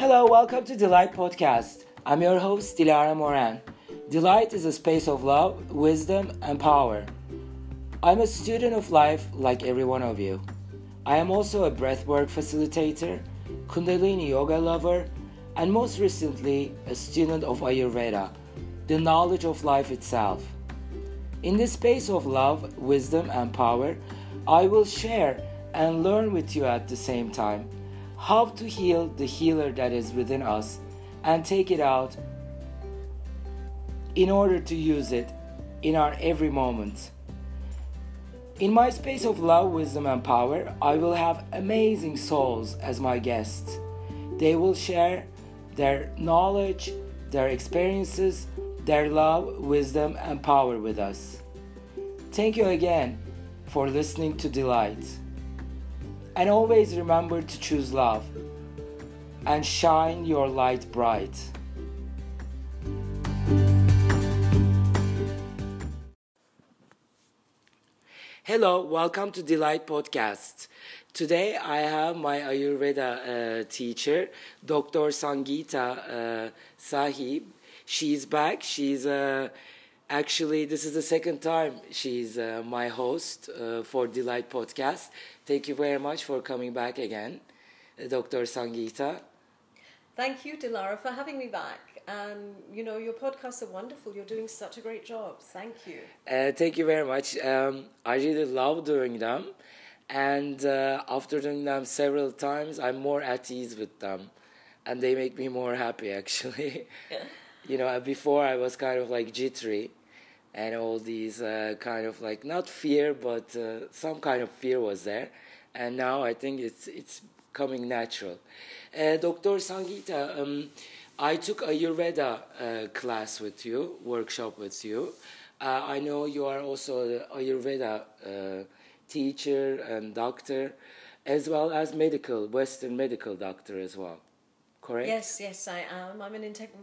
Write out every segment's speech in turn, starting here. Hello, welcome to Delight Podcast. I'm your host, Dilara Moran. Delight is a space of love, wisdom, and power. I'm a student of life like every one of you. I am also a breathwork facilitator, Kundalini yoga lover, and most recently, a student of Ayurveda, the knowledge of life itself. In this space of love, wisdom, and power, I will share and learn with you at the same time how to heal the healer that is within us and take it out in order to use it in our every moment. In my space of love, wisdom, and power, I will have amazing souls as my guests. They will share their knowledge, their experiences, their love, wisdom, and power with us. Thank you again for listening to Delight. And always remember to choose love and shine your light bright. Hello, welcome to Delight Podcast. Today I have my Ayurveda teacher, Dr. Sangeeta Sahib. She's back. Actually, this is the second time she's my host for Delight Podcast. Thank you very much for coming back again, Dr. Sangeeta. Thank you, Dilara, for having me back. And, your podcasts are wonderful. You're doing such a great job. Thank you. Thank you very much. I really love doing them. And after doing them several times, I'm more at ease with them. And they make me more happy, actually. Before I was kind of like jittery. And all these not fear, but some kind of fear was there. And now I think it's coming natural. Dr. Sangeeta, I took Ayurveda class with you, workshop with you. I know you are also an Ayurveda teacher and doctor, as well as Western medical doctor as well, correct? Yes, I am. I'm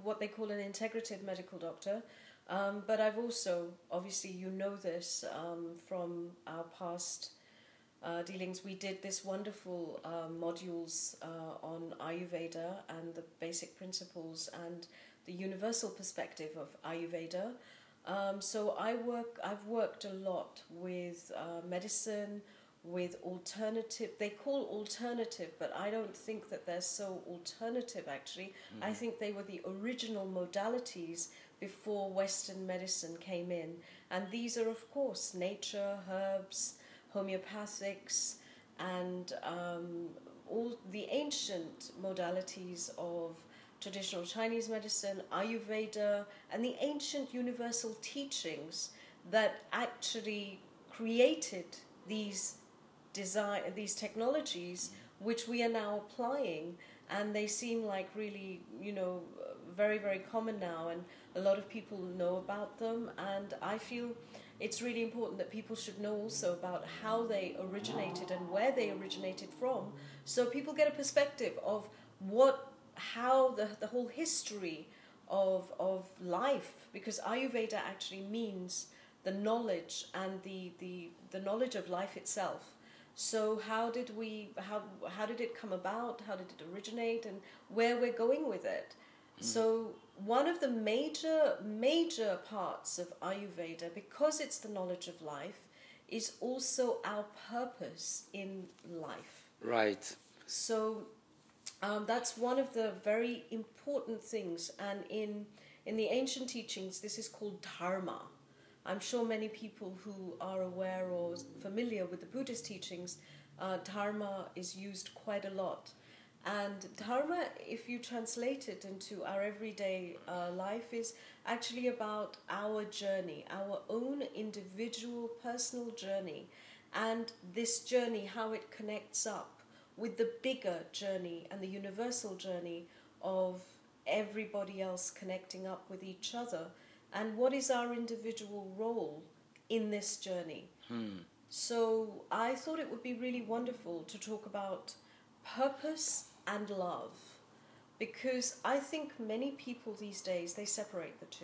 what they call an integrative medical doctor. But I've also, obviously you know this from our past dealings, we did this wonderful modules on Ayurveda and the basic principles and the universal perspective of Ayurveda. So I've worked a lot with medicine, with alternative, they call alternative, but I don't think that they're so alternative actually. I think they were the original modalities before Western medicine came in. And these are, of course, nature, herbs, homeopathics, and all the ancient modalities of traditional Chinese medicine, Ayurveda, and the ancient universal teachings that actually created these technologies, which we are now applying. And they seem like really, very, very common now. And a lot of people know about them, and I feel it's really important that people should know also about how they originated and where they originated from, so people get a perspective of how the whole history of life, because Ayurveda actually means the knowledge and the knowledge of life itself. So how did it come about? How did it originate, and where we're going with it? So one of the major parts of Ayurveda, because it's the knowledge of life, is also our purpose in life. Right. So that's one of the very important things. And in the ancient teachings, this is called Dharma. I'm sure many people who are aware or familiar with the Buddhist teachings, Dharma is used quite a lot. And Dharma, if you translate it into our everyday life, is actually about our journey, our own individual personal journey. And this journey, how it connects up with the bigger journey and the universal journey of everybody else connecting up with each other. And what is our individual role in this journey? So I thought it would be really wonderful to talk about purpose and love, because I think many people these days, they separate the two.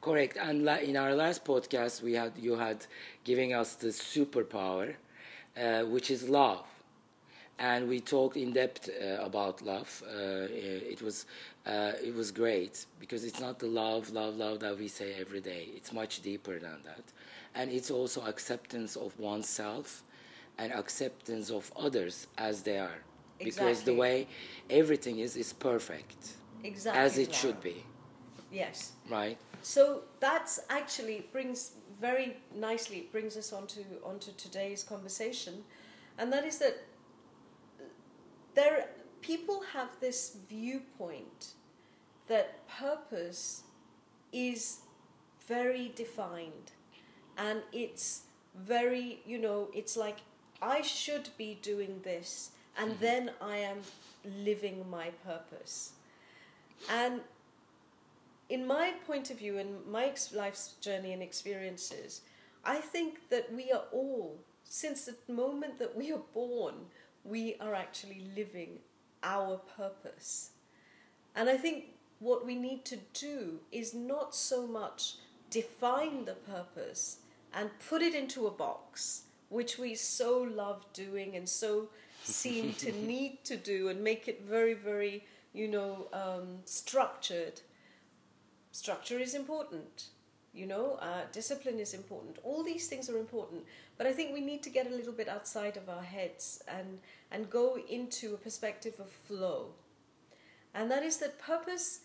Correct. And in our last podcast, you had giving us the superpower, which is love. and we talked in depth about love. It was great, because it's not the love that we say every day. It's much deeper than that, and it's also acceptance of oneself and acceptance of others as they are. Exactly. Because the way everything is perfect. Exactly. As it should be. Yes. Right. So that's actually brings us onto today's conversation, and that is that people have this viewpoint that purpose is very defined, and it's very, it's like, I should be doing this, and mm-hmm. then I am living my purpose. And in my point of view and my life's journey and experiences, I think that we are all, since the moment that we are born, we are actually living our purpose. And I think what we need to do is not so much define the purpose and put it into a box, which we so love doing and so seem to need to do, and make it very, very, structured. Structure is important, discipline is important. All these things are important. But I think we need to get a little bit outside of our heads and go into a perspective of flow. And that is that purpose,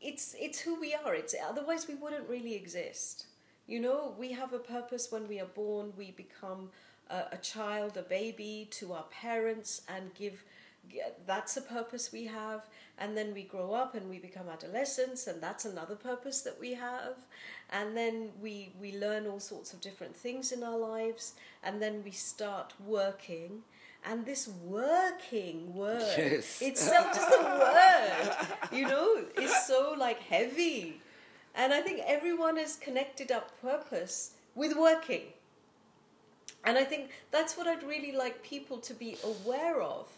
it's who we are. Otherwise we wouldn't really exist. We have a purpose when we are born. We become a child, a baby to our parents, and that's a purpose we have. And then we grow up and we become adolescents, and that's another purpose that we have. And then we learn all sorts of different things in our lives, and then we start working. And this working word, yes. Itself just a word, is so heavy. And I think everyone has connected up purpose with working. And I think that's what I'd really like people to be aware of,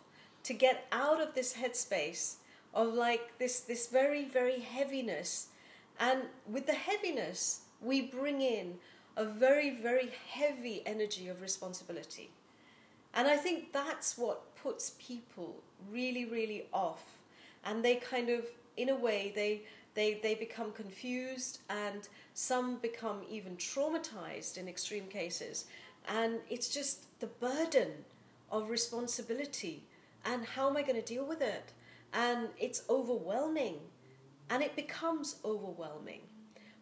to get out of this headspace of this very, very heaviness. And with the heaviness, we bring in a very, very heavy energy of responsibility. And I think that's what puts people really, really off. And they kind of, in a way, they become confused, and some become even traumatized in extreme cases. And it's just the burden of responsibility. And how am I going to deal with it? And it's overwhelming, and it becomes overwhelming.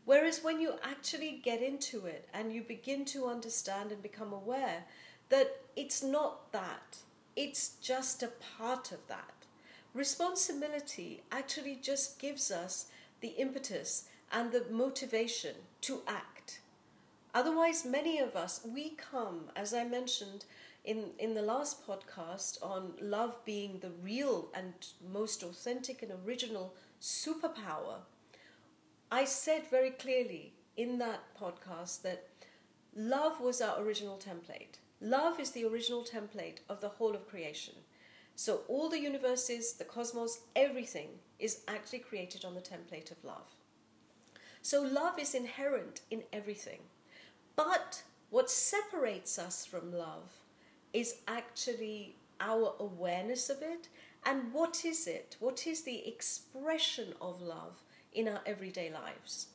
Whereas when you actually get into it and you begin to understand and become aware that it's not that, it's just a part of that. Responsibility actually just gives us the impetus and the motivation to act. Otherwise, many of us, we come, as I mentioned, in the last podcast on love being the real and most authentic and original superpower, I said very clearly in that podcast that love was our original template. Love is the original template of the whole of creation. So all the universes, the cosmos, everything is actually created on the template of love. So love is inherent in everything. But what separates us from love is actually our awareness of it, and what is it? What is the expression of love in our everyday lives?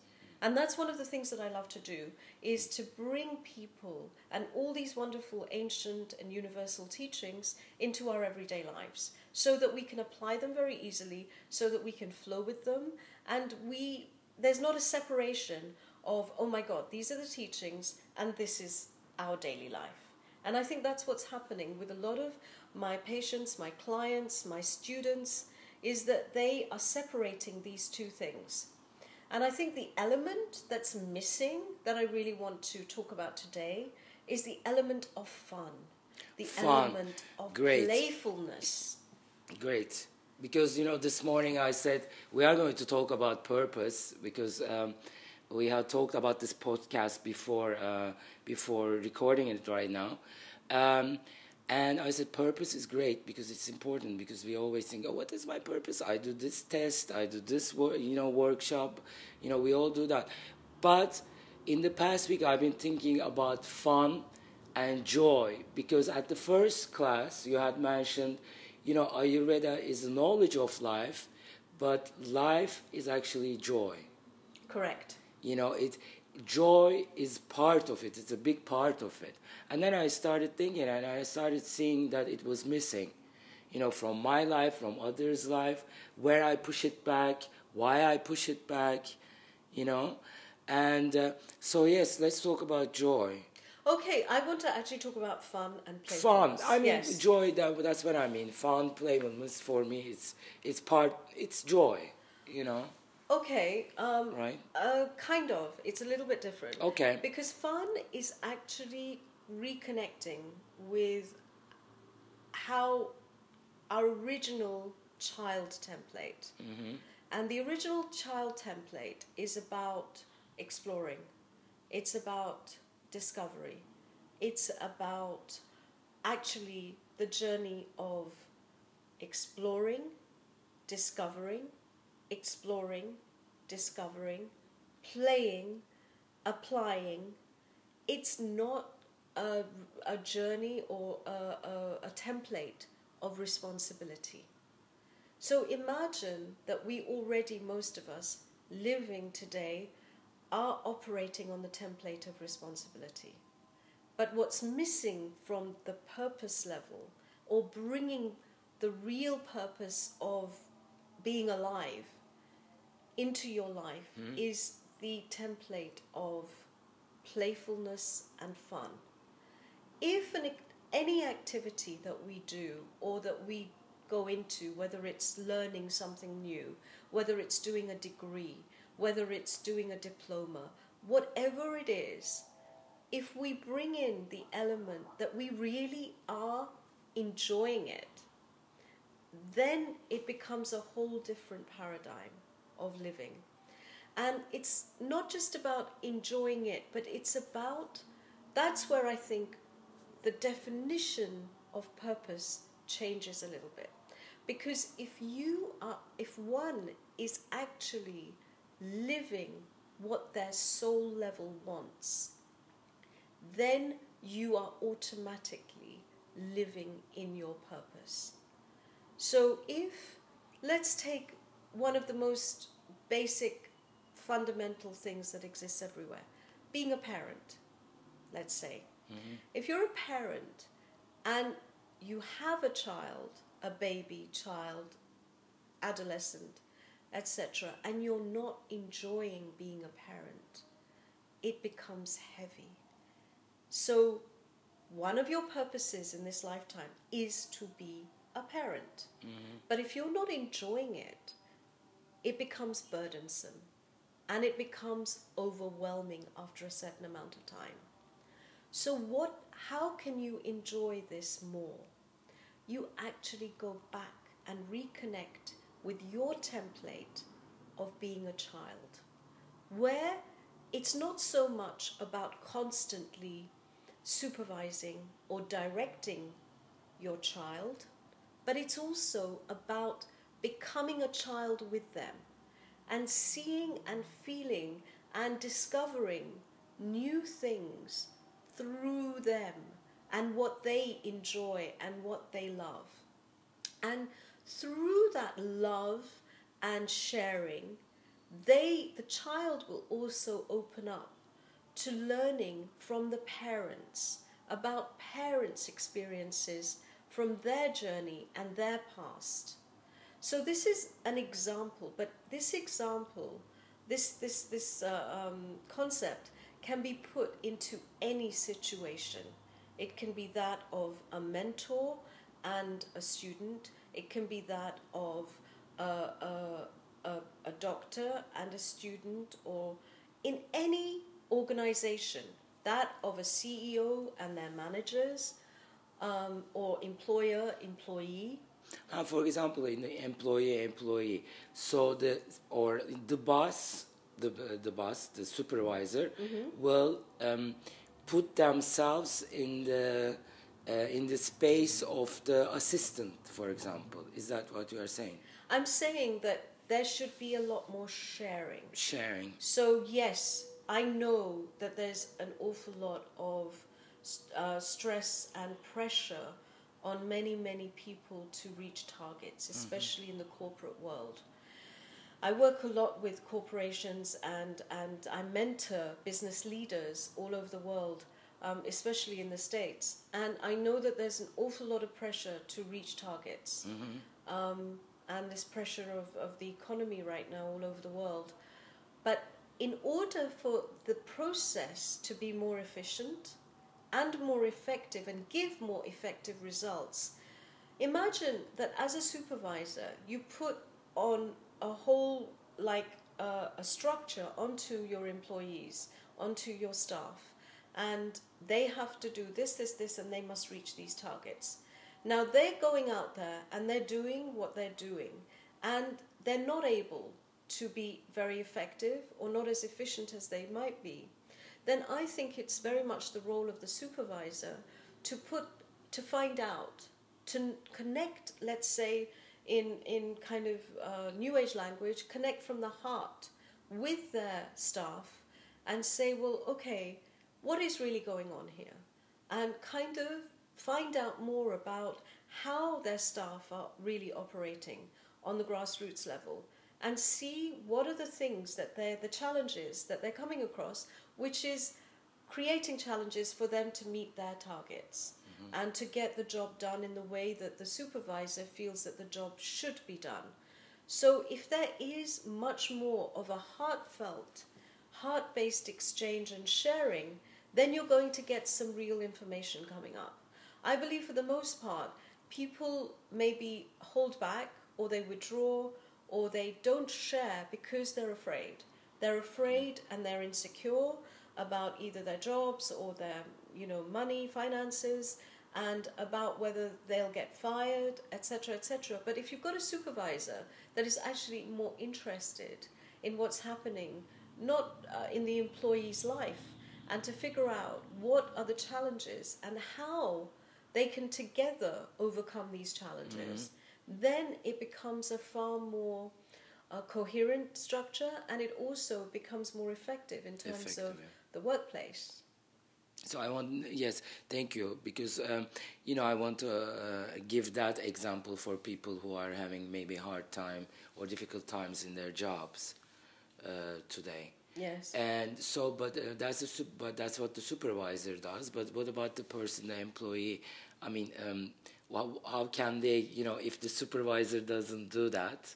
And that's one of the things that I love to do, is to bring people and all these wonderful ancient and universal teachings into our everyday lives, so that we can apply them very easily, so that we can flow with them, and there's not a separation of, oh my God, these are the teachings and this is our daily life. And I think that's what's happening with a lot of my patients, my clients, my students, is that they are separating these two things. And I think the element that's missing, that I really want to talk about today, is the element of fun. Element of playfulness. Great. Because, this morning I said we are going to talk about purpose, because we have talked about this podcast before recording it right now. And I said purpose is great, because it's important, because we always think, what is my purpose? I do this test, I do this workshop, we all do that. But in the past week I've been thinking about fun and joy, because at the first class you had mentioned, you know, Ayurveda is the knowledge of life, but life is actually joy. Correct. You know, joy is part of it. It's a big part of it. And then I started thinking, and I started seeing that it was missing, you know, from my life, from others' life, where I push it back, why I push it back, you know. And so, yes, let's talk about joy. Okay, I want to actually talk about fun and playfulness. Fun. I mean, yes. Joy, that's what I mean. Fun, playfulness, for me, it's joy, you know. Okay. Right? Kind of. It's a little bit different. Okay. Because fun is actually reconnecting with how our original child template. Mm-hmm. And the original child template is about exploring. It's about discovery. It's about actually the journey of exploring, discovering, exploring, discovering, playing, applying. It's not a journey or a template of responsibility. So imagine that we already, most of us, living today are operating on the template of responsibility. But what's missing from the purpose level, or bringing the real purpose of being alive into your life, mm-hmm. is the template of playfulness and fun. If any activity that we do or that we go into, whether it's learning something new, whether it's doing a degree, whether it's doing a diploma, whatever it is, if we bring in the element that we really are enjoying it, then it becomes a whole different paradigm of living. And it's not just about enjoying it, but it's about, that's where I think the definition of purpose changes a little bit. Because if one is actually living what their soul level wants, then you are automatically living in your purpose. So let's take one of the most basic fundamental things that exists everywhere, being a parent, let's say. Mm-hmm. If you're a parent and you have a child, a baby, child, adolescent, etc., and you're not enjoying being a parent, it becomes heavy. So one of your purposes in this lifetime is to be a parent. Mm-hmm. But if you're not enjoying it, it becomes burdensome and it becomes overwhelming after a certain amount of time. So how can you enjoy this more? You actually go back and reconnect with your template of being a child, where it's not so much about constantly supervising or directing your child, but it's also about becoming a child with them and seeing and feeling and discovering new things through them and what they enjoy and what they love. And through that love and sharing, the child will also open up to learning from the parents about parents' experiences, from their journey and their past. So this is an example, but this example, this concept can be put into any situation. It can be that of a mentor and a student. It can be that of a doctor and a student, or in any organization, that of a CEO and their managers, or employer, employee. For example, in the employee, so the supervisor, mm-hmm. will put themselves in the space of the assistant, for example. Is that what you are saying? I'm saying that there should be a lot more sharing. Sharing. So yes, I know that there's an awful lot of stress and pressure on many, many people to reach targets, especially in the corporate world. I work a lot with corporations and I mentor business leaders all over the world, especially in the States. And I know that there's an awful lot of pressure to reach targets. And this pressure of the economy right now all over the world. But in order for the process to be more efficient and more effective and give more effective results, imagine that as a supervisor, you put on a whole, like a structure onto your employees, onto your staff, and they have to do this, this, this, and they must reach these targets. Now they're going out there and they're doing what they're doing, and they're not able to be very effective or not as efficient as they might be. Then I think it's very much the role of the supervisor to find out, to connect, let's say, in kind of New Age language, connect from the heart with their staff and say, well, okay, what is really going on here? And kind of find out more about how their staff are really operating on the grassroots level and see what are the things that they're, the challenges that they're coming across, which is creating challenges for them to meet their targets and to get the job done in the way that the supervisor feels that the job should be done. So if there is much more of a heartfelt, heart-based exchange and sharing, then you're going to get some real information coming up. I believe for the most part, people maybe hold back or they withdraw or they don't share because they're afraid. They're afraid and they're insecure about either their jobs or their, you know, money, finances, and about whether they'll get fired, etc., etc. But if you've got a supervisor that is actually more interested in what's happening, not in the employee's life, and to figure out what are the challenges and how they can together overcome these challenges, then it becomes a far more coherent structure, and it also becomes more effective in terms of the workplace. So I want, yes, thank you, because, you know, I want to give that example for people who are having maybe hard time or difficult times in their jobs today. Yes. And so, but that's what the supervisor does. But what about the person, the employee? I mean, how can they, you know, if the supervisor doesn't do that,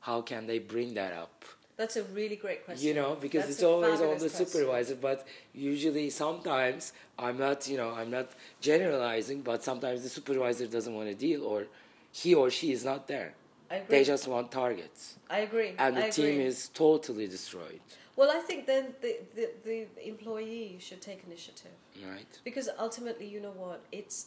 how can they bring that up? That's a really great question. You know, because that's it's always on the supervisor, but usually sometimes I'm not generalizing, but sometimes the supervisor doesn't want to deal, or he or she is not there. I agree. They just want targets. I agree. And the team is totally destroyed. Well, I think then the employee should take initiative. Right. Because ultimately, you know what, it's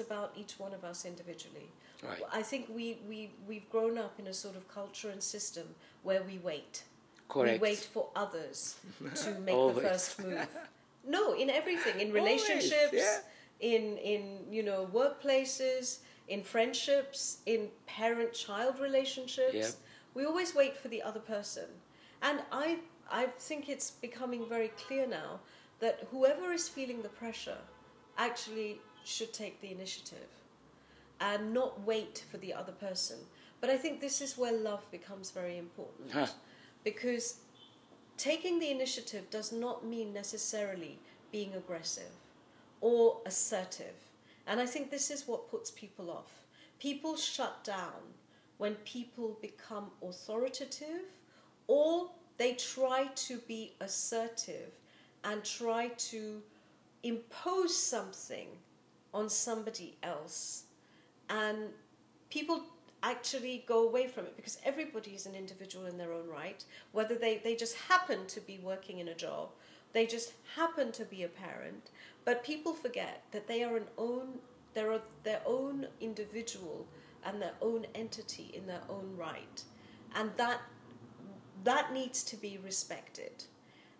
about each one of us individually. Right. I think we've grown up in a sort of culture and system where we wait. Correct. We wait for others to make the first move. No, in everything, in relationships, in you know, workplaces, in friendships, in parent-child relationships. Yep. We always wait for the other person. And I think it's becoming very clear now that whoever is feeling the pressure actually should take the initiative and not wait for the other person. But I think this is where love becomes very important, because taking the initiative does not mean necessarily being aggressive or assertive. And I think this is what puts people off. People shut down when people become authoritative, or they try to be assertive and try to impose something on somebody else. And people actually go away from it, because everybody is an individual in their own right. Whether they just happen to be working in a job, they just happen to be a parent, but people forget that they are their own individual and their own entity in their own right. And that needs to be respected.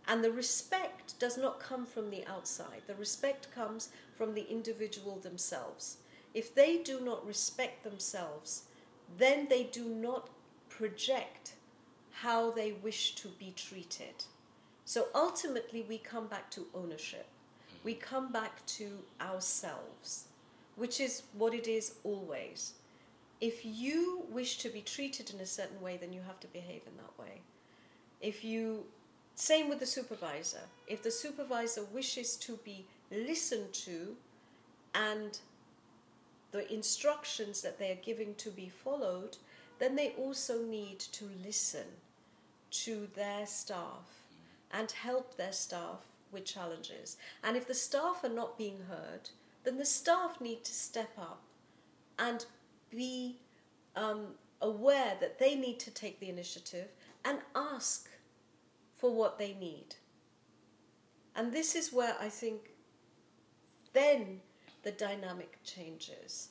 And the respect does not come from the outside. The respect comes from the individual themselves. If they do not respect themselves, then they do not project how they wish to be treated. So ultimately, we come back to ownership. we come back to ourselves, which is what it is always. If you wish to be treated in a certain way, then you have to behave in that way. If you, same with the supervisor. If the supervisor wishes to be listened to and the instructions that they are giving to be followed, then they also need to listen to their staff and help their staff with challenges. And if the staff are not being heard, then the staff need to step up and be aware that they need to take the initiative and ask for what they need. And this is where I think then the dynamic changes.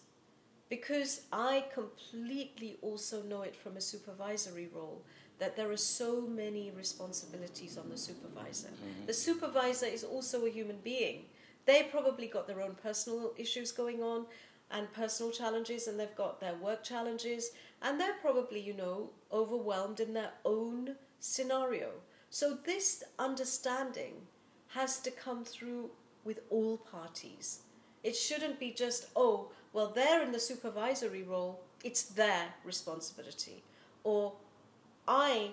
Because I completely also know it from a supervisory role that there are so many responsibilities on the supervisor. Mm-hmm. The supervisor is also a human being. They probably got their own personal issues going on and personal challenges, and they've got their work challenges, and they're probably, you know, overwhelmed in their own scenario. So this understanding has to come through with all parties. It shouldn't be just, oh, well, they're in the supervisory role, it's their responsibility. Or I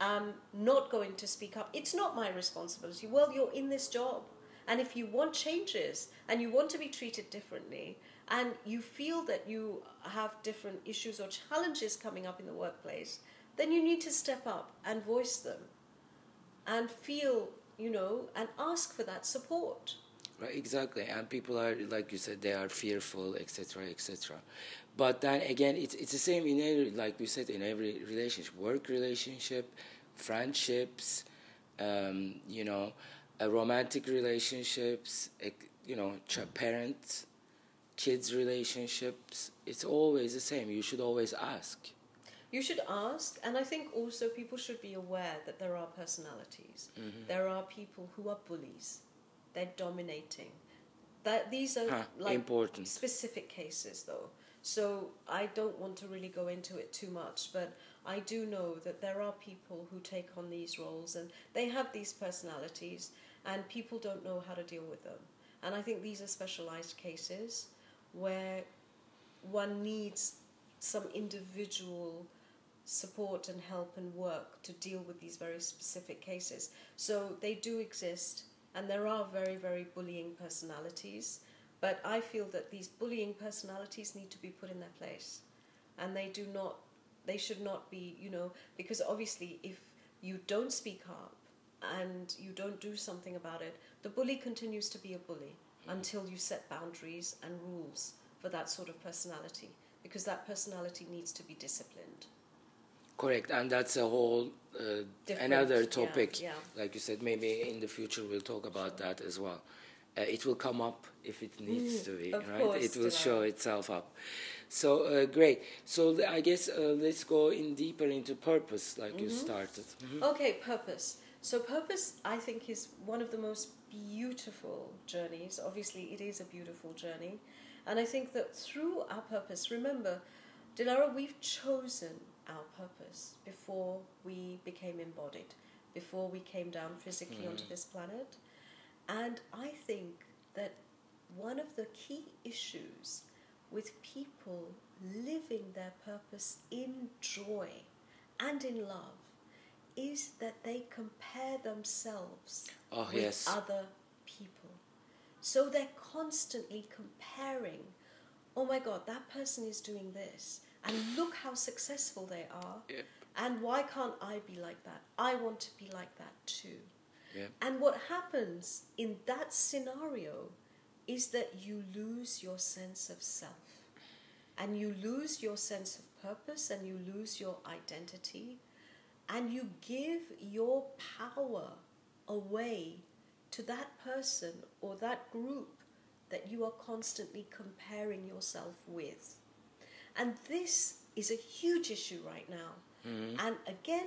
am not going to speak up, it's not my responsibility. Well, you're in this job. And if you want changes and you want to be treated differently and you feel that you have different issues or challenges coming up in the workplace, then you need to step up and voice them and feel, you know, and ask for that support. Right, exactly. And people are, like you said, they are fearful, etc., etc. But then again, it's the same in every, like you said, in every relationship, work relationship, friendships, you know, romantic relationships, you know, parents, kids relationships. It's always the same. You should always ask. You should ask, and I think also people should be aware that there are personalities. Mm-hmm. There are people who are bullies. They're dominating. That these are like important specific cases, though. So I don't want to really go into it too much, but I do know that there are people who take on these roles and they have these personalities and people don't know how to deal with them. And I think these are specialized cases where one needs some individual support and help and work to deal with these very specific cases. So they do exist, and there are very, very bullying personalities. But I feel that these bullying personalities need to be put in their place. And they do not, they should not be, you know, because obviously if you don't speak up and you don't do something about it, the bully continues to be a bully until you set boundaries and rules for that sort of personality, because that personality needs to be disciplined. Correct, and that's a whole another topic. Yeah, yeah. Like you said, maybe in the future we'll talk about that as well. It will come up if it needs to be, right? Course, it will show itself up. So, great. So, I guess let's go in deeper into purpose, like you started. Mm-hmm. Okay, purpose. So, purpose, I think, is one of the most beautiful journeys. Obviously, it is a beautiful journey. And I think that through our purpose, remember, Dilara, we've chosen our purpose before we became embodied, before we came down physically onto this planet. And I think that one of the key issues with people living their purpose in joy and in love is that they compare themselves with other people. So they're constantly comparing, oh my God, that person is doing this, and look how successful they are, and why can't I be like that? I want to be like that too. Yeah. And what happens in that scenario is that you lose your sense of self, and you lose your sense of purpose, and you lose your identity, and you give your power away to that person or that group that you are constantly comparing yourself with. And this is a huge issue right now. Mm-hmm. And again,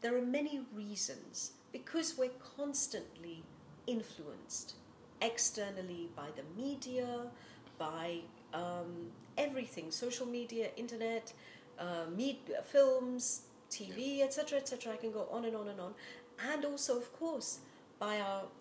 there are many reasons. Because we're constantly influenced externally by the media, by everything, social media, internet, films, TV, etc., etc. I can go on and on and on. And also, of course, by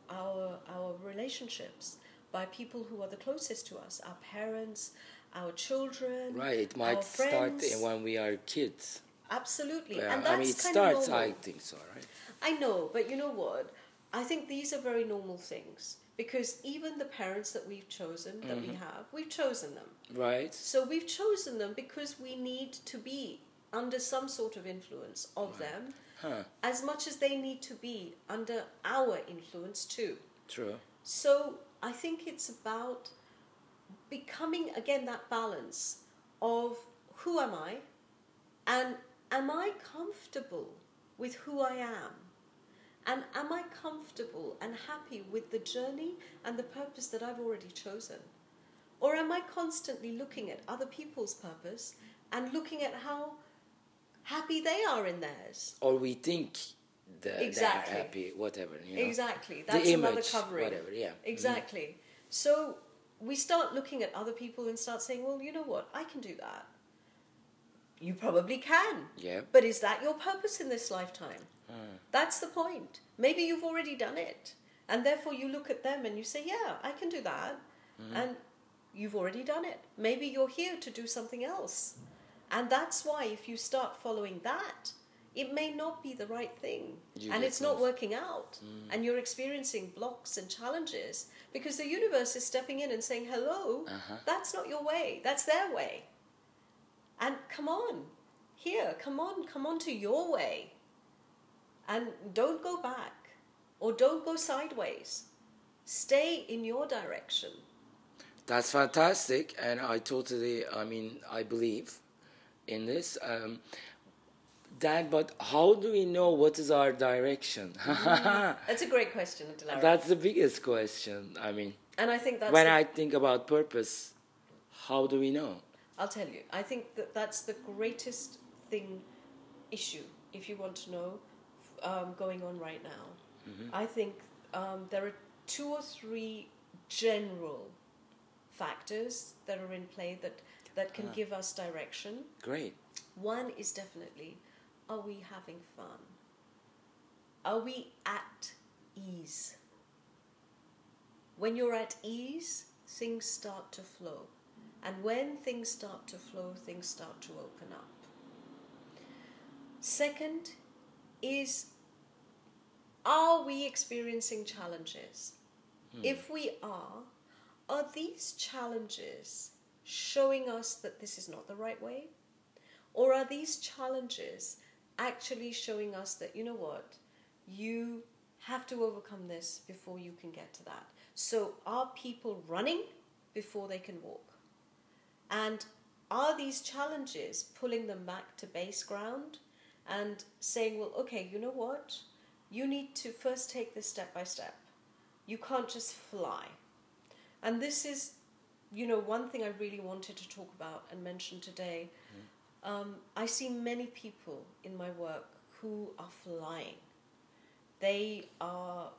our relationships, by people who are the closest to us, our parents, our children, right? It might start when we are kids. Absolutely, yeah. And that's it starts. Normal. I think so, right? I know, but you know what? I think these are very normal things, because even the parents that we've chosen, that mm-hmm. We've chosen them, right? So we've chosen them because we need to be under some sort of influence of right. them, as much as they need to be under our influence too. True. So I think it's about becoming again that balance of who am I, and am I comfortable with who I am, and am I comfortable and happy with the journey and the purpose that I've already chosen, or am I constantly looking at other people's purpose and looking at how happy they are in theirs, or we think that exactly. they are happy, whatever, you know? Exactly, that's the image, another covering, whatever, yeah, exactly. Mm-hmm. So we start looking at other people and start saying, well, you know what, I can do that. You probably can. Yeah. But is that your purpose in this lifetime? That's the point. Maybe you've already done it, and therefore you look at them and you say, yeah, I can do that. Mm-hmm. And you've already done it. Maybe you're here to do something else. And that's why if you start following that, it may not be the right thing. And it's not working out. Mm. And you're experiencing blocks and challenges because the universe is stepping in and saying, hello, that's not your way. That's their way. And come on, here, come on to your way. And don't go back or don't go sideways. Stay in your direction. That's fantastic. And I believe in this. But how do we know what is our direction? That's a great question, Dilara. That's the biggest question. And I think that's I think about purpose, how do we know? I'll tell you. I think that's the greatest issue, if you want to know, going on right now. Mm-hmm. I think there are 2 or 3 general factors that are in play that can give us direction. Great. One is definitely, are we having fun? Are we at ease? When you're at ease, things start to flow. And when things start to flow, things start to open up. Second is, are we experiencing challenges? If we are these challenges showing us that this is not the right way? Or are these challenges actually showing us that, you know what, you have to overcome this before you can get to that? So are people running before they can walk? And are these challenges pulling them back to base ground and saying, well, okay, you know what? You need to first take this step by step. You can't just fly. And this is, one thing I really wanted to talk about and mention today. Mm-hmm. I see many people in my work who are flying. They are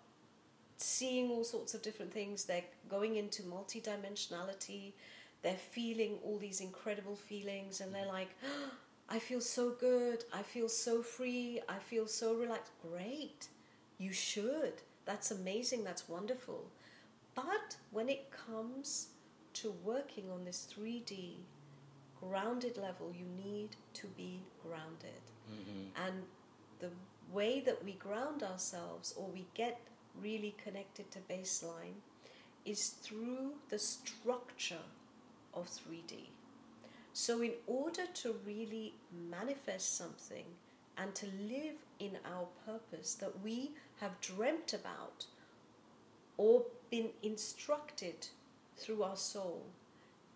seeing all sorts of different things. They're going into multidimensionality. They're feeling all these incredible feelings and they're like, oh, I feel so good, I feel so free, I feel so relaxed. Great, you should. That's amazing, that's wonderful. But when it comes to working on this 3D grounded level, you need to be grounded. Mm-hmm. And the way that we ground ourselves or we get really connected to baseline is through the structure of 3D. So in order to really manifest something and to live in our purpose that we have dreamt about or been instructed through our soul,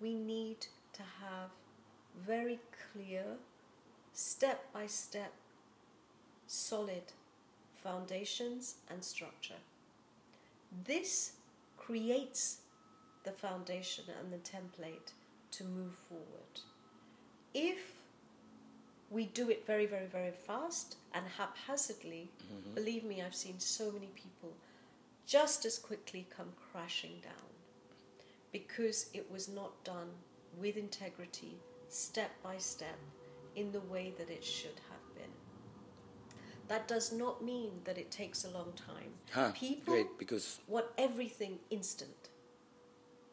we need to have very clear, step-by-step, solid foundations and structure. This creates the foundation and the template to move forward. If we do it very, very, very fast and haphazardly, mm-hmm. believe me, I've seen so many people just as quickly come crashing down because it was not done with integrity, step by step, in the way that it should have been. That does not mean that it takes a long time. People great, because want everything instant.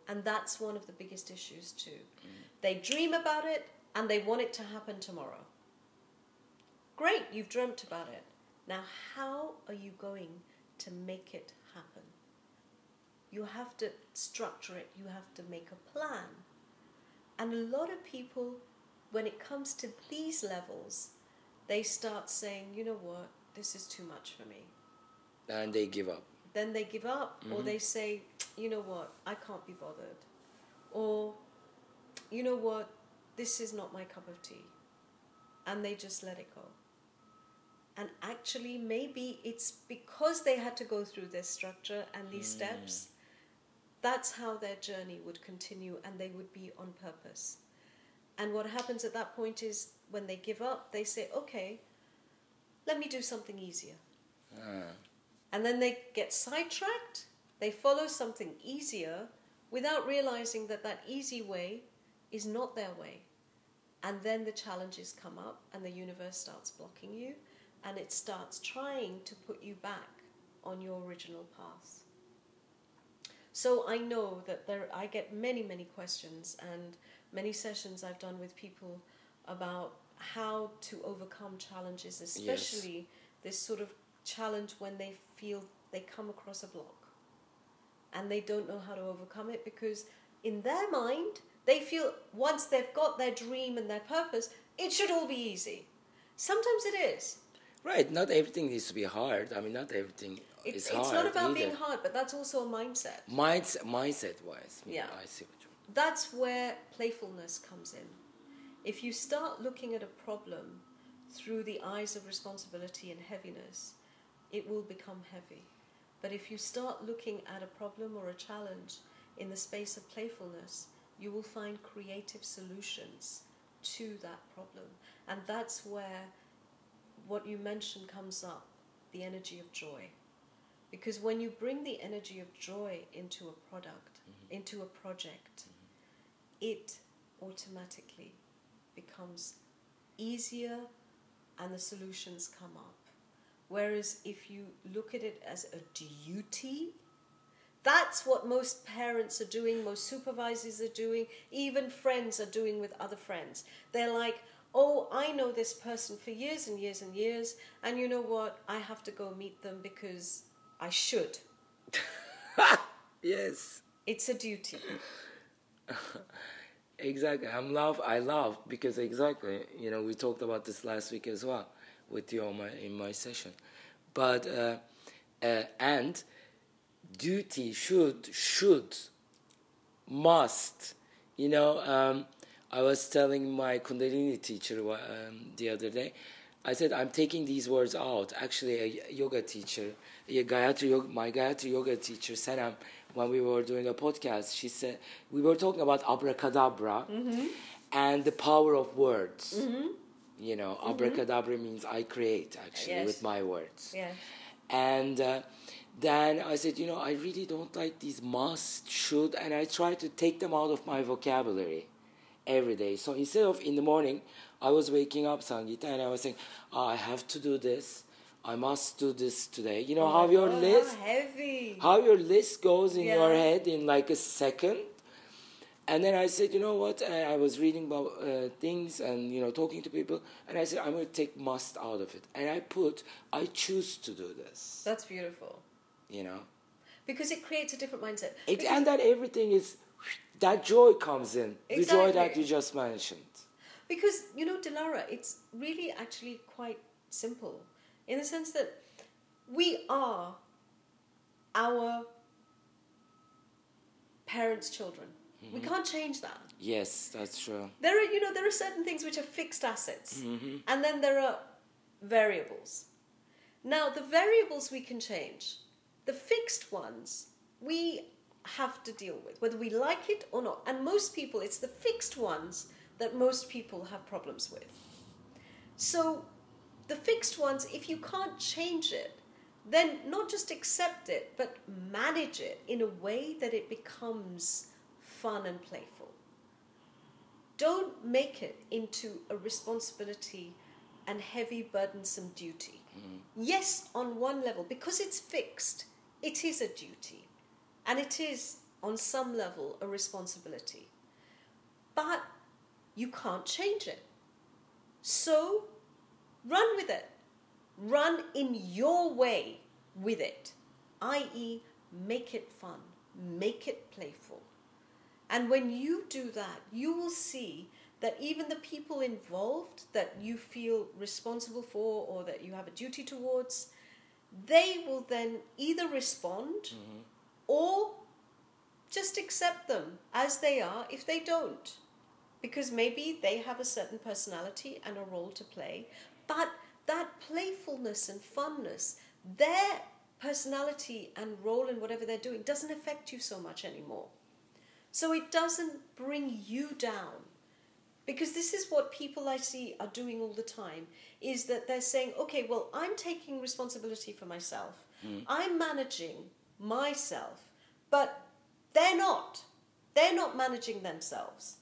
And that's one of the biggest issues too. Mm. They dream about it and they want it to happen tomorrow. Great, you've dreamt about it. Now how are you going to make it happen? You have to structure it. You have to make a plan. And a lot of people, when it comes to these levels, they start saying, you know what, this is too much for me. And they give up. Then they give up, mm-hmm. or they say, you know what, I can't be bothered. Or, you know what, this is not my cup of tea. And they just let it go. And actually, maybe it's because they had to go through this structure and these steps, that's how their journey would continue and they would be on purpose. And what happens at that point is when they give up, they say, okay, let me do something easier. And then they get sidetracked. They follow something easier without realizing that that easy way is not their way. And then the challenges come up and the universe starts blocking you and it starts trying to put you back on your original path. So I know that I get many, many questions and many sessions I've done with people about how to overcome challenges, especially this sort of challenge when they feel they come across a block. And they don't know how to overcome it because in their mind, they feel once they've got their dream and their purpose, it should all be easy. Sometimes it is. Right. Not everything needs to be hard. I mean, not everything is hard. It's not about being hard, but that's also a mindset. Mindset-wise. Yeah. I see what you mean. That's where playfulness comes in. If you start looking at a problem through the eyes of responsibility and heaviness, it will become heavy. But if you start looking at a problem or a challenge in the space of playfulness, you will find creative solutions to that problem. And that's where what you mentioned comes up, the energy of joy. Because when you bring the energy of joy into a product, into a project, it automatically becomes easier and the solutions come up. Whereas if you look at it as a duty, that's what most parents are doing, most supervisors are doing, even friends are doing with other friends. They're like, oh, I know this person for years and years and years, and you know what? I have to go meet them because I should. Yes. It's a duty. Exactly. I love because exactly, you know, we talked about this last week as well. With you in my session, but and duty should must, you know. I was telling my Kundalini teacher the other day. I said I'm taking these words out. Actually, a yoga teacher, my Gayatri yoga teacher, Sanam, when we were doing a podcast, she said we were talking about abracadabra and the power of words. Mm-hmm. You know, abracadabra means I create, actually, with my words. Yes. And then I said, you know, I really don't like these must, should, and I try to take them out of my vocabulary every day. So instead of in the morning, I was waking up, Sangeeta, and I was saying, I have to do this. I must do this today. You know, how your list goes in your head in like a second. And then I said, you know what? I was reading about things and, you know, talking to people. And I said, I'm going to take must out of it. And I choose to do this. That's beautiful. You know? Because it creates a different mindset. And that everything is, that joy comes in. Exactly. The joy that you just mentioned. Because, you know, Dilara, it's really actually quite simple. In the sense that we are our parents' children. We can't change that. Yes, that's true. There are certain things which are fixed assets. Mm-hmm. And then there are variables. Now, the variables we can change. The fixed ones, we have to deal with, whether we like it or not. And most people, it's the fixed ones that most people have problems with. So, the fixed ones, if you can't change it, then not just accept it, but manage it in a way that it becomes fun and playful. Don't make it into a responsibility and heavy, burdensome duty. Mm. Yes, on one level, because it's fixed, it is a duty. And it is, on some level, a responsibility. But you can't change it. So run with it. Run in your way with it, i.e., make it fun, make it playful. And when you do that, you will see that even the people involved that you feel responsible for or that you have a duty towards, they will then either respond mm-hmm. or just accept them as they are if they don't. Because maybe they have a certain personality and a role to play, but that playfulness and funness, their personality and role in whatever they're doing doesn't affect you so much anymore. So it doesn't bring you down. Because this is what people I see are doing all the time, is that they're saying, okay, well, I'm taking responsibility for myself. Mm. I'm managing myself, but they're not. They're not managing themselves.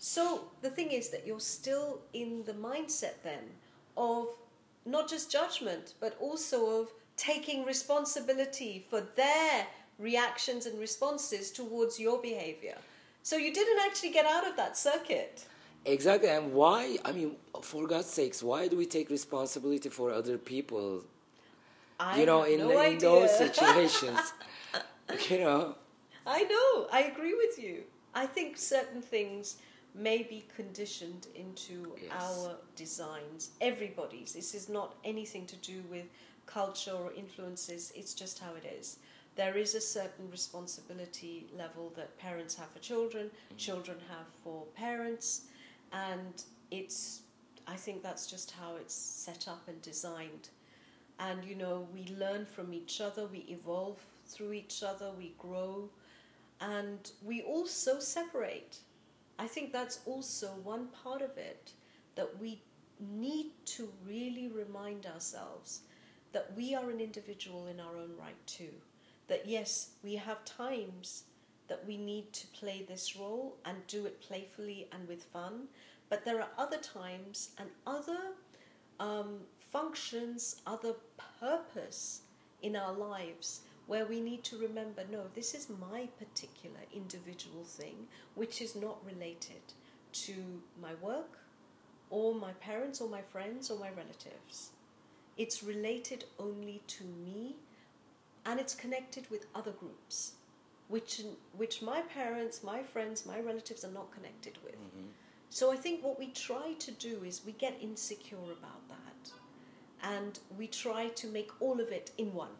So the thing is that you're still in the mindset then of not just judgment, but also of taking responsibility for their reactions and responses towards your behavior. So you didn't actually get out of that circuit. Exactly. And why, I mean, for God's sakes, why do we take responsibility for other people? I have no idea. In those situations, you know. I know. I agree with you. I think certain things may be conditioned into our designs, everybody's. This is not anything to do with culture or influences, it's just how it is. There is a certain responsibility level that parents have for children, mm-hmm. children have for parents, and I think that's just how it's set up and designed. And, you know, we learn from each other, we evolve through each other, we grow, and we also separate. I think that's also one part of it, that we need to really remind ourselves that we are an individual in our own right too. That yes, we have times that we need to play this role and do it playfully and with fun, but there are other times and other functions, other purpose in our lives where we need to remember, no, this is my particular individual thing, which is not related to my work or my parents or my friends or my relatives. It's related only to me, and it's connected with other groups, which my parents, my friends, my relatives are not connected with. Mm-hmm. So I think what we try to do is we get insecure about that, and we try to make all of it in one.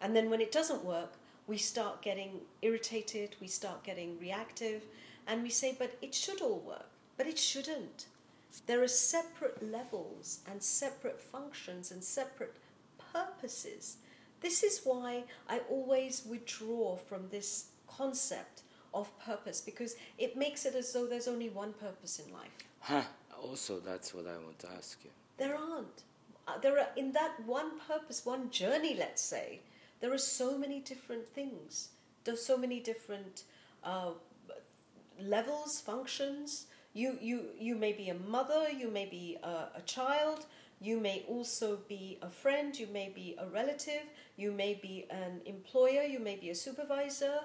And then when it doesn't work, we start getting irritated, we start getting reactive, and we say, but it should all work. But it shouldn't. There are separate levels and separate functions and separate purposes. This is why I always withdraw from this concept of purpose, because it makes it as though there's only one purpose in life. Also, that's what I want to ask you. There aren't. There are, in that one purpose, one journey, let's say, there are so many different things. There's so many different levels, functions. You may be a mother, you may be a child, you may also be a friend, you may be a relative, you may be an employer, you may be a supervisor,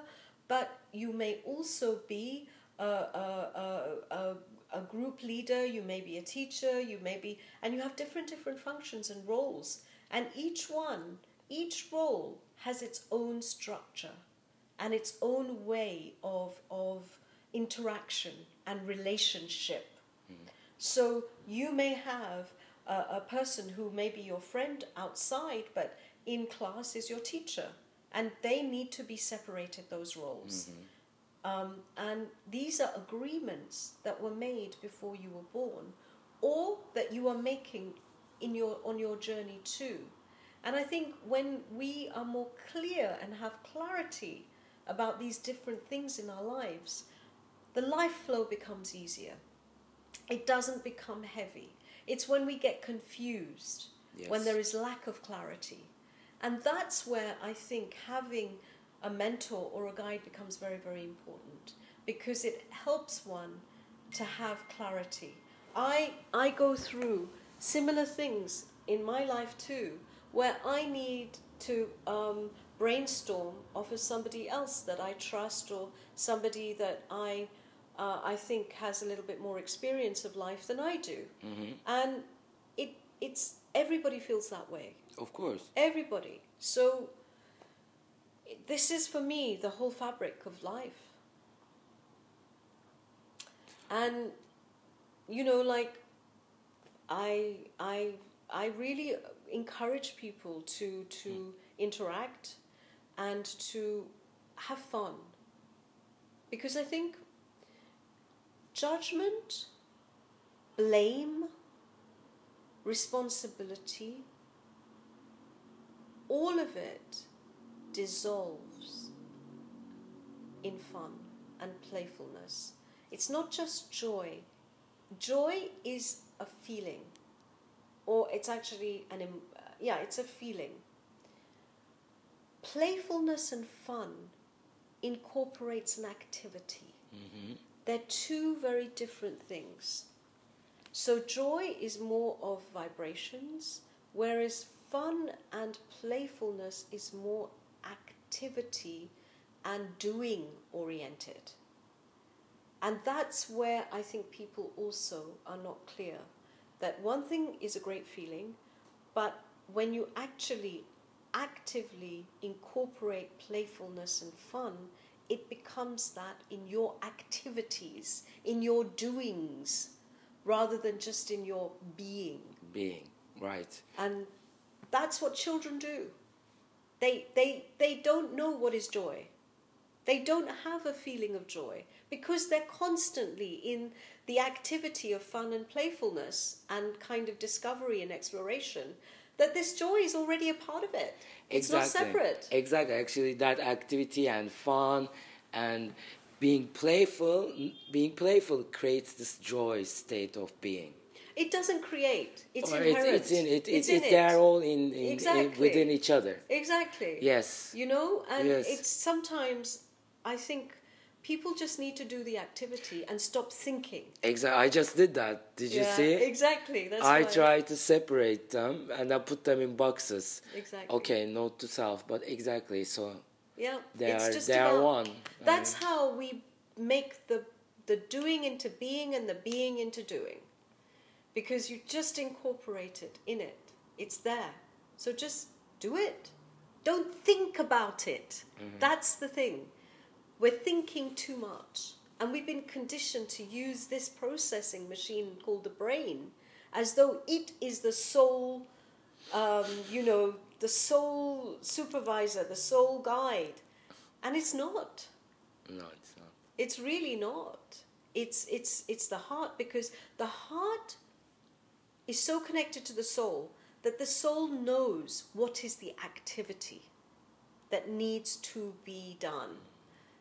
but you may also be a group leader, you may be a teacher, you may be, and you have different functions and roles. And each role has its own structure and its own way of interaction and relationship. Mm-hmm. So you may have a person who may be your friend outside, but in class is your teacher, and they need to be separated, those roles. Mm-hmm. And these are agreements that were made before you were born, or that you are making on your journey too. And I think when we are more clear and have clarity about these different things in our lives, the life flow becomes easier. It doesn't become heavy. It's when we get confused, when there is lack of clarity. And that's where I think having a mentor or a guide becomes very, very important, because it helps one to have clarity. I go through similar things in my life too, where I need to brainstorm off of somebody else that I trust, or somebody that I think has a little bit more experience of life than I do. Mm-hmm. And it's everybody feels that way. Of course. Everybody. So this is, for me, the whole fabric of life. And, you know, like, I really encourage people to interact and to have fun. Because I think judgment, blame, responsibility, all of it dissolves in fun and playfulness. It's not just joy. Joy is a feeling, or it's actually it's a feeling. Playfulness and fun incorporates an activity. Mm-hmm. They're two very different things. So joy is more of vibrations, whereas fun and playfulness is more activity and doing oriented. And that's where I think people also are not clear. That one thing is a great feeling, but when you actually actively incorporate playfulness and fun, it becomes that in your activities, in your doings, rather than just in your being. Being, right. And that's what children do. They don't know what is joy. They don't have a feeling of joy because they're constantly in the activity of fun and playfulness and kind of discovery and exploration, that this joy is already a part of it. It's not separate. Exactly. Actually, that activity and fun and being playful creates this joy state of being. It doesn't create. It's inherent. It's in it. They're all in within each other. Exactly. Yes. You know, and It's sometimes, I think, people just need to do the activity and stop thinking. Exactly. I just did that. Did you see? Exactly. That's I tried to separate them and I put them in boxes. Exactly. Okay, note to self, but exactly. So they are one. That's how we make the doing into being and the being into doing. Because you just incorporate it in it. It's there. So just do it. Don't think about it. Mm-hmm. That's the thing. We're thinking too much. And we've been conditioned to use this processing machine called the brain as though it is the sole, the sole supervisor, the sole guide. And it's not. No, it's not. It's really not. It's the heart, because the heart is so connected to the soul that the soul knows what is the activity that needs to be done.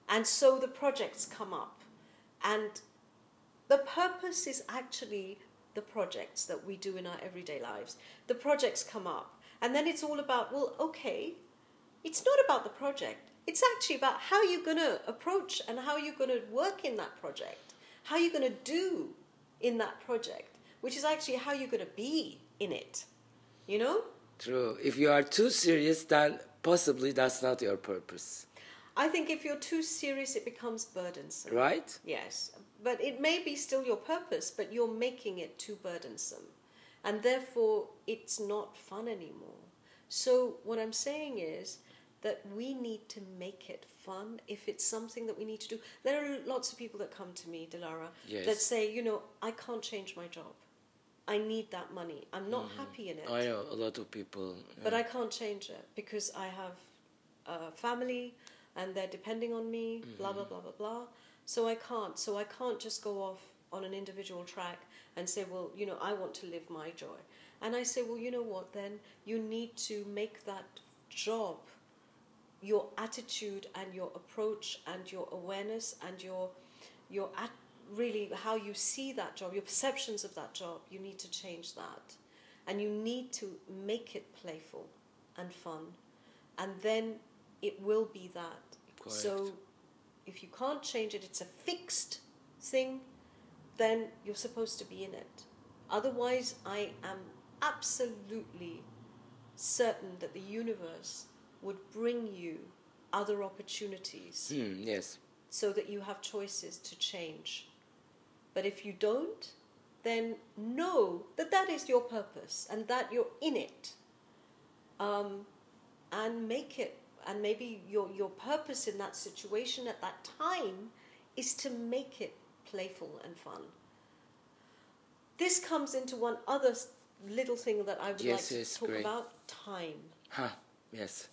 And so the projects come up. And the purpose is actually the projects that we do in our everyday lives. The projects come up. And then it's all about, well, okay, it's not about the project. It's actually about how you're going to approach and how you're going to work in that project, how you're going to do in that project, which is actually how you're going to be in it, you know? True. If you are too serious, then possibly that's not your purpose. I think if you're too serious, it becomes burdensome. Right? Yes. But it may be still your purpose, but you're making it too burdensome. And therefore, it's not fun anymore. So what I'm saying is that we need to make it fun if it's something that we need to do. There are lots of people that come to me, Dilara, that say, you know, I can't change my job. I need that money. I'm not happy in it. I know a lot of people. Yeah. But I can't change it because I have a family and they're depending on me, blah, blah, blah, blah, blah. So I can't. So I can't just go off on an individual track and say, well, you know, I want to live my joy. And I say, well, you know what, then you need to make that job your attitude and your approach and your awareness and really how you see that job, your perceptions of that job. You need to change that. And you need to make it playful and fun. And then it will be that. Correct. So if you can't change it, it's a fixed thing, then you're supposed to be in it. Otherwise, I am absolutely certain that the universe would bring you other opportunities. Yes. So that you have choices to change. But if you don't, then know that that is your purpose and that you're in it. And make it. And maybe your purpose in that situation at that time is to make it playful and fun. This comes into one other little thing that I would like to talk about, time. Yes.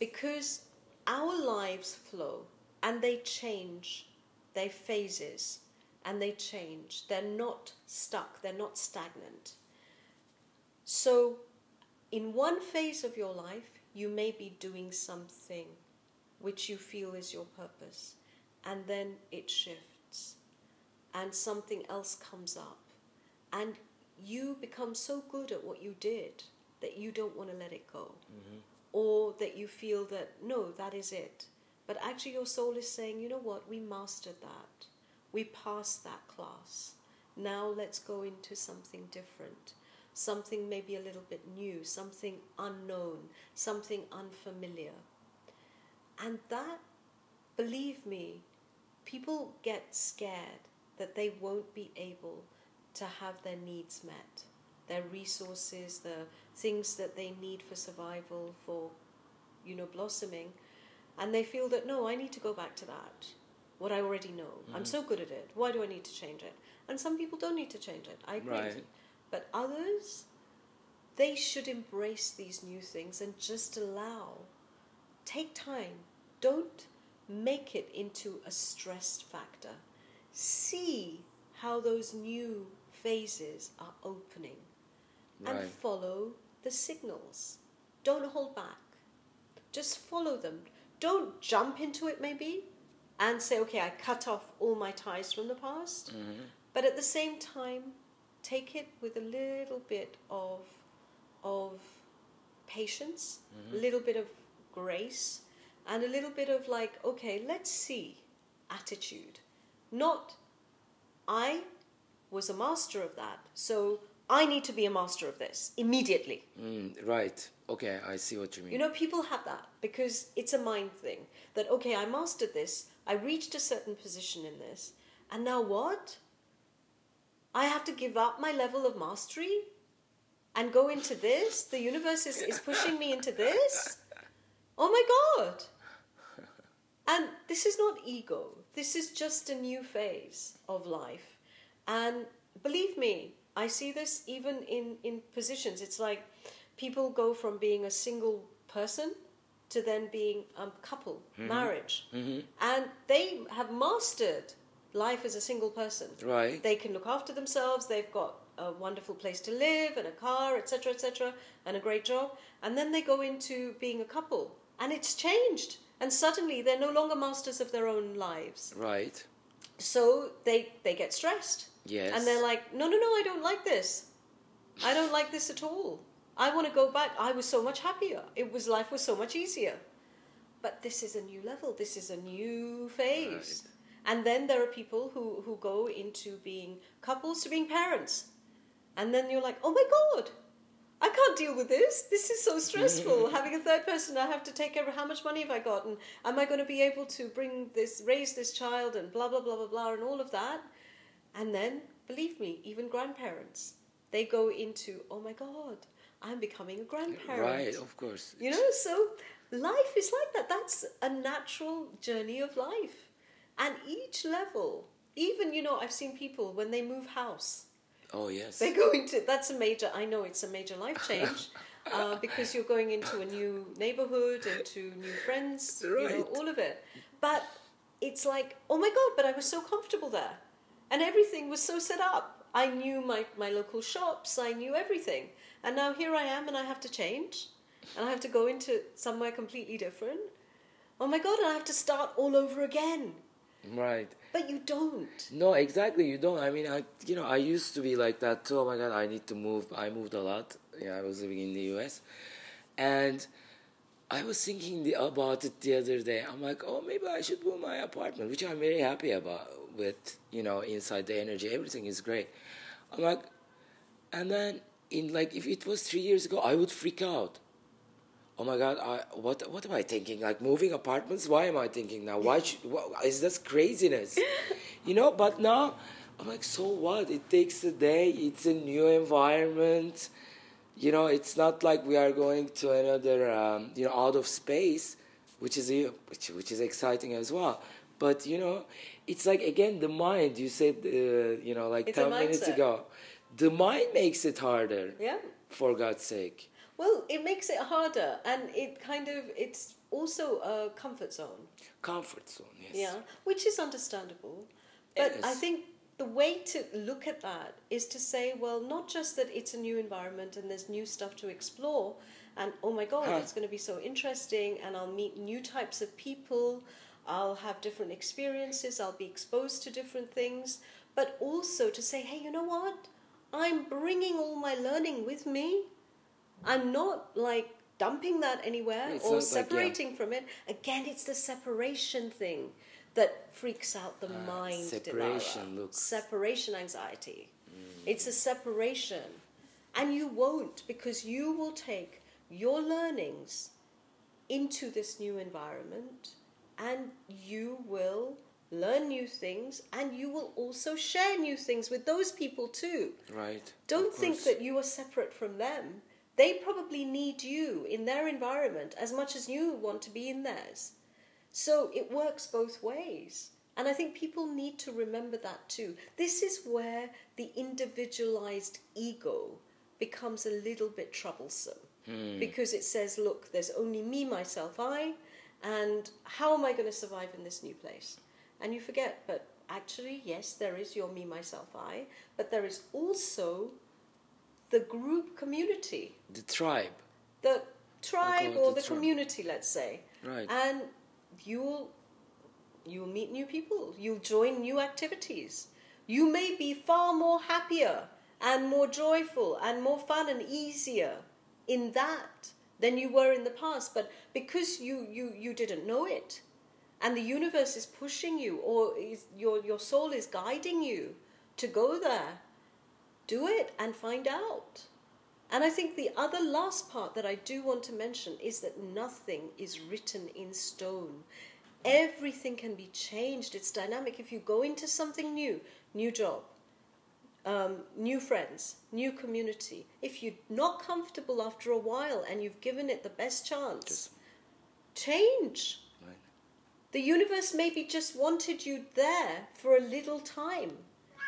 Because our lives flow and they change their phases and they change. They're not stuck. They're not stagnant. So in one phase of your life, you may be doing something which you feel is your purpose, and then it shifts and something else comes up, and you become so good at what you did that you don't want to let it go, or that you feel that, no, that is it. But actually your soul is saying, you know what, we mastered that. We passed that class. Now let's go into something different. Something maybe a little bit new, something unknown, something unfamiliar. And that, believe me, people get scared that they won't be able to have their needs met, their resources, the things that they need for survival, for, you know, blossoming. And they feel that, no, I need to go back to that, what I already know. I'm so good at it. Why do I need to change it? And some people don't need to change it. I agree with you. But others, they should embrace these new things and just allow. Take time. Don't make it into a stress factor. See how those new phases are opening. And follow the signals. Don't hold back. Just follow them. Don't jump into it maybe and say, okay, I cut off all my ties from the past. But at the same time, take it with a little bit of patience, a little bit of grace, and a little bit of like, okay, let's see attitude. Not, I was a master of that, so I need to be a master of this immediately. Right. Okay, I see what you mean. You know, people have that because it's a mind thing. That, okay, I mastered this, I reached a certain position in this, and now what? I have to give up my level of mastery and go into this? The universe is pushing me into this? Oh my God! And this is not ego. This is just a new phase of life. And believe me, I see this even in positions. It's like people go from being a single person to then being a couple, marriage. And they have mastered life as a single person. Right. They can look after themselves. They've got a wonderful place to live and a car, etc., etc., and a great job. And then they go into being a couple, and it's changed. And suddenly, they're no longer masters of their own lives. Right. So they get stressed. Yes. And they're like, no, no, no, I don't like this. I don't like this at all. I want to go back. I was so much happier. Life was so much easier. But this is a new level. This is a new phase. Right. And then there are people who go into being couples to being parents. And then you're like, oh my God, I can't deal with this. This is so stressful. Having a third person, I have to take care of how much money have I got? And am I going to be able to raise this child and blah, blah, blah, blah, blah, and all of that. And then, believe me, even grandparents, they go into, oh my God, I'm becoming a grandparent. Right, of course. You know, so life is like that. That's a natural journey of life. And each level, even, you know, I've seen people when they move house. Oh, yes. They go into, I know it's a major life change because you're going into a new neighborhood, into new friends, right. You know, all of it. But it's like, oh my God, but I was so comfortable there. And everything was so set up. I knew my local shops, I knew everything. And now here I am and I have to change. And I have to go into somewhere completely different. Oh my God, and I have to start all over again. Right. But you don't. No, exactly, you don't. I mean, I used to be like that too. Oh my God, I need to move. I moved a lot. Yeah, I was living in the US. And I was thinking about it the other day. I'm like, oh, maybe I should move my apartment, which I'm very happy about with, you know, inside the energy. Everything is great. I'm like, And then, in like, if it was 3 years ago, I would freak out. Oh my God, what am I thinking? Like, moving apartments? Why am I thinking now? Why is this craziness? You know, but now, I'm like, so what? It takes a day. It's a new environment. You know, it's not like we are going to another, out of space, which is exciting as well. But, you know, it's like, again, the mind. You said, like it's 10 minutes ago. The mind makes it harder. Yeah. For God's sake. Well, it makes it harder. And it's also a comfort zone. Comfort zone, yes. Yeah, which is understandable. But yes. I think the way to look at that is to say, well, not just that it's a new environment and there's new stuff to explore, and oh my God, it's going to be so interesting, and I'll meet new types of people, I'll have different experiences, I'll be exposed to different things, but also to say, hey, you know what? I'm bringing all my learning with me. I'm not like dumping that anywhere or separating from it. Again, it's the separation thing that freaks out the mind. Separation, look. Separation anxiety. Mm. It's a separation. And you won't, because you will take your learnings into this new environment and you will learn new things, and you will also share new things with those people too. Right. Don't think that you are separate from them. They probably need you in their environment as much as you want to be in theirs. So it works both ways. And I think people need to remember that too. This is where the individualized ego becomes a little bit troublesome. Hmm. Because it says, look, there's only me, myself, I, and how am I going to survive in this new place? And you forget, but actually, yes, there is your me, myself, I, but there is also the group community. The tribe. Community, let's say. Right. And you'll meet new people, you'll join new activities. You may be far more happier and more joyful and more fun and easier in that than you were in the past, but because you didn't know it, and the universe is pushing you, or your soul is guiding you to go there, do it and find out. And I think the other last part that I do want to mention is that nothing is written in stone. Everything can be changed. It's dynamic. If you go into something new job, new friends, new community, if you're not comfortable after a while and you've given it the best chance, change. Right. The universe maybe just wanted you there for a little time.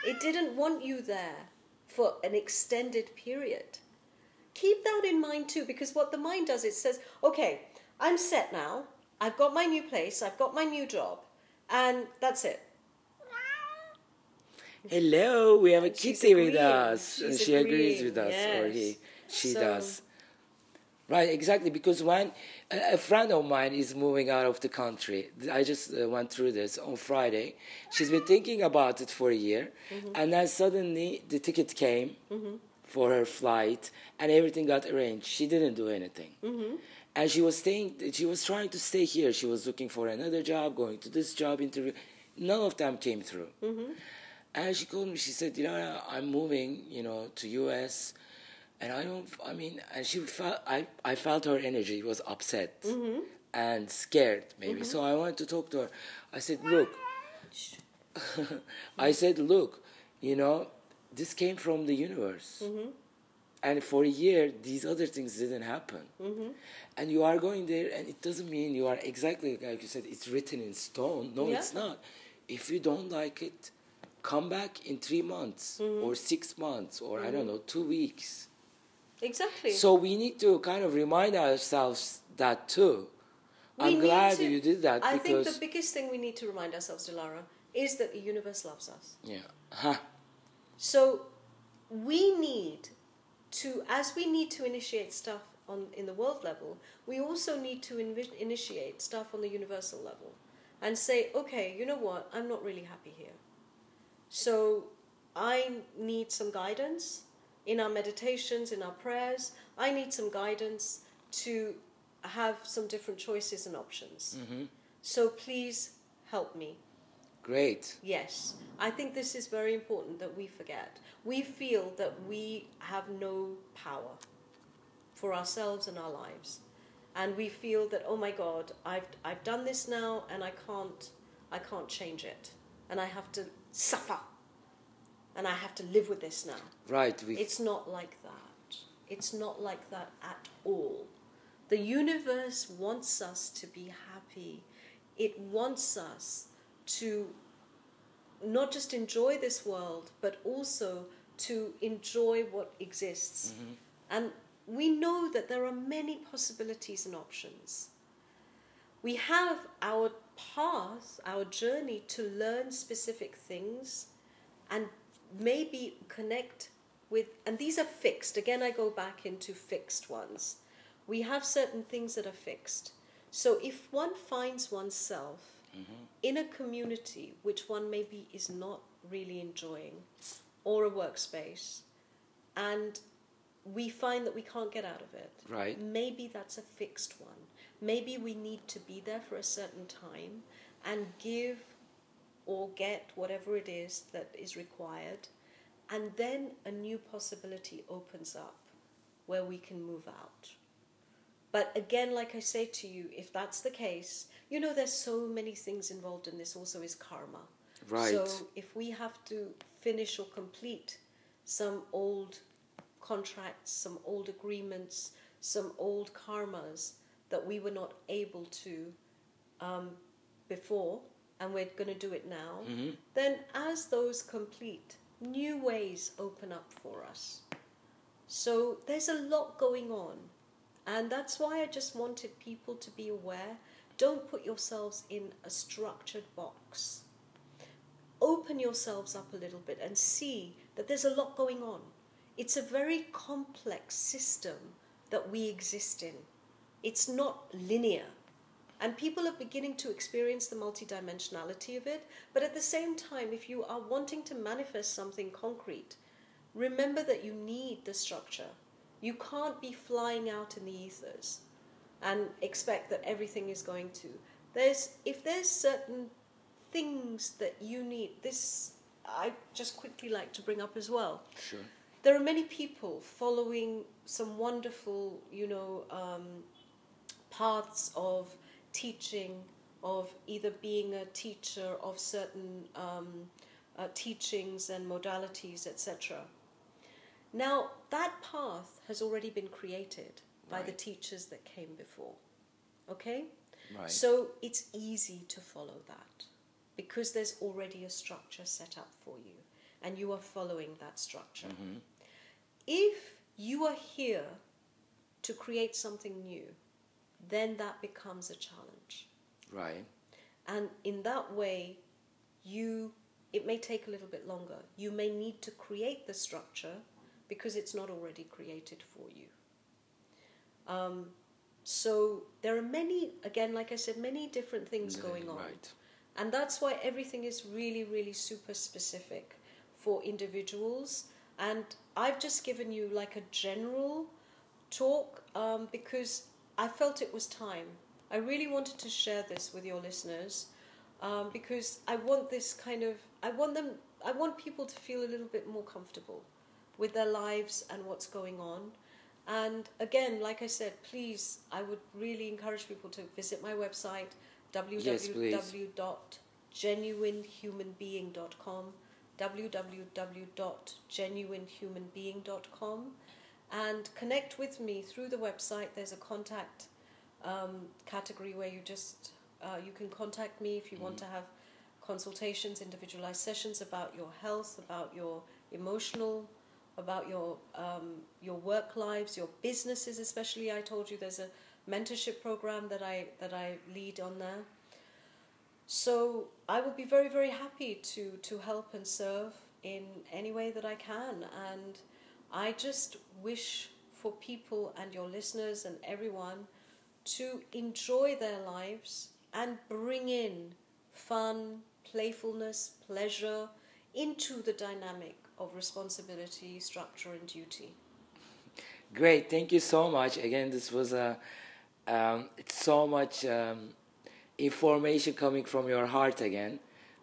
It didn't want you there for an extended period. Keep that in mind too, because what the mind does, it says, okay, I'm set now, I've got my new place, I've got my new job, and that's it. Hello, we have a kitty with us, and she agrees with us, yes. Or she does. Right, exactly, because when a friend of mine is moving out of the country, I just went through this on Friday, she's been thinking about it for a year, mm-hmm. and then suddenly the ticket came, mm-hmm. for her flight, and everything got arranged. She didn't do anything. Mm-hmm. And she was trying to stay here. She was looking for another job, going to this job interview. None of them came through. Mm-hmm. And she called me, she said, Dilara, I'm moving, to US, and and she felt, I felt her energy was upset, mm-hmm. and scared, maybe. Mm-hmm. So I wanted to talk to her. I said, look, this came from the universe. Mm-hmm. And for a year, these other things didn't happen. Mm-hmm. And you are going there, and it doesn't mean you are exactly, like you said, it's written in stone. No, yeah. It's not. If you don't like it, come back in 3 months, mm-hmm. or 6 months, or mm-hmm. I don't know, 2 weeks. Exactly. So we need to kind of remind ourselves that too. I'm glad you did that. I think the biggest thing we need to remind ourselves, Dilara, is that the universe loves us. Yeah. Huh. So we need to, as we need to initiate stuff in the world level, we also need to initiate stuff on the universal level and say, okay, you know what, I'm not really happy here. So I need some guidance in our meditations, in our prayers. I need some guidance to have some different choices and options. Mm-hmm. So please help me. Great. Yes. I think this is very important that we forget. We feel that we have no power for ourselves and our lives. And we feel that, oh my God, I've done this now and I can't change it. And I have to suffer. And I have to live with this now. Right. It's not like that. It's not like that at all. The universe wants us to be happy. It wants us to not just enjoy this world, but also to enjoy what exists. Mm-hmm. And we know that there are many possibilities and options. We have our path, our journey to learn specific things and maybe connect with, and these are fixed. Again, I go back into fixed ones. We have certain things that are fixed. So if one finds oneself mm-hmm. in a community which one maybe is not really enjoying, or a workspace, and we find that we can't get out of it. Right. Maybe that's a fixed one. Maybe we need to be there for a certain time and give or get whatever it is that is required. And then a new possibility opens up where we can move out. But again, like I say to you, if that's the case, you know, there's so many things involved in this also is karma. Right. So if we have to finish or complete some old contracts, some old agreements, some old karmas that we were not able to before, and we're going to do it now, mm-hmm. then as those complete, new ways open up for us. So there's a lot going on, and that's why I just wanted people to be aware. Don't put yourselves in a structured box. Open yourselves up a little bit and see that there's a lot going on. It's a very complex system that we exist in. It's not linear. And people are beginning to experience the multidimensionality of it. But at the same time, if you are wanting to manifest something concrete, remember that you need the structure. You can't be flying out in the ethers and expect that everything is going to. If there's certain things that you need, this I just quickly like to bring up as well. Sure. There are many people following some wonderful, paths of teaching, of either being a teacher of certain teachings and modalities, etc. Now, that path has already been created by the teachers that came before, okay? Right. So it's easy to follow that because there's already a structure set up for you and you are following that structure. Mm-hmm. If you are here to create something new, then that becomes a challenge. Right. And in that way, it may take a little bit longer. You may need to create the structure because it's not already created for you. So there are many, again, like I said, many different things going on. Right. And that's why everything is really, really super specific for individuals. And I've just given you like a general talk because I felt it was time. I really wanted to share this with your listeners because I want this I want people to feel a little bit more comfortable with their lives and what's going on. And again, like I said, please, I would really encourage people to visit my website, www.genuinehumanbeing.com, www.genuinehumanbeing.com. And connect with me through the website. There's a contact category where you just you can contact me if you want to have consultations, individualized sessions about your health, about your emotional, about your work lives, your businesses especially. I told you there's a mentorship program that I lead on there. So I will be very, very happy to help and serve in any way that I can. And I just wish for people and your listeners and everyone to enjoy their lives and bring in fun, playfulness, pleasure into the dynamic of responsibility, structure, and duty. Great. Thank you so much. Again, this was so much information coming from your heart again.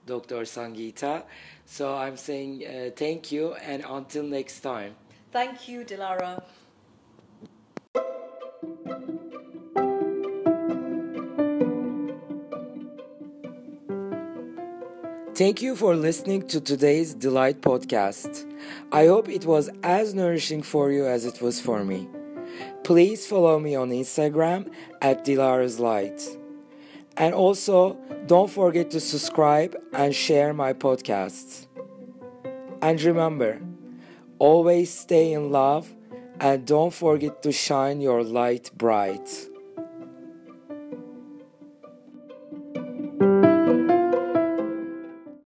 Dr. Sangeeta. So I'm saying thank you and until next time. Thank you, Dilara. Thank you for listening to today's Delight Podcast. I hope it was as nourishing for you as it was for me. Please follow me on Instagram at Dilara's Light. And also, don't forget to subscribe and share my podcasts. And remember, always stay in love and don't forget to shine your light bright.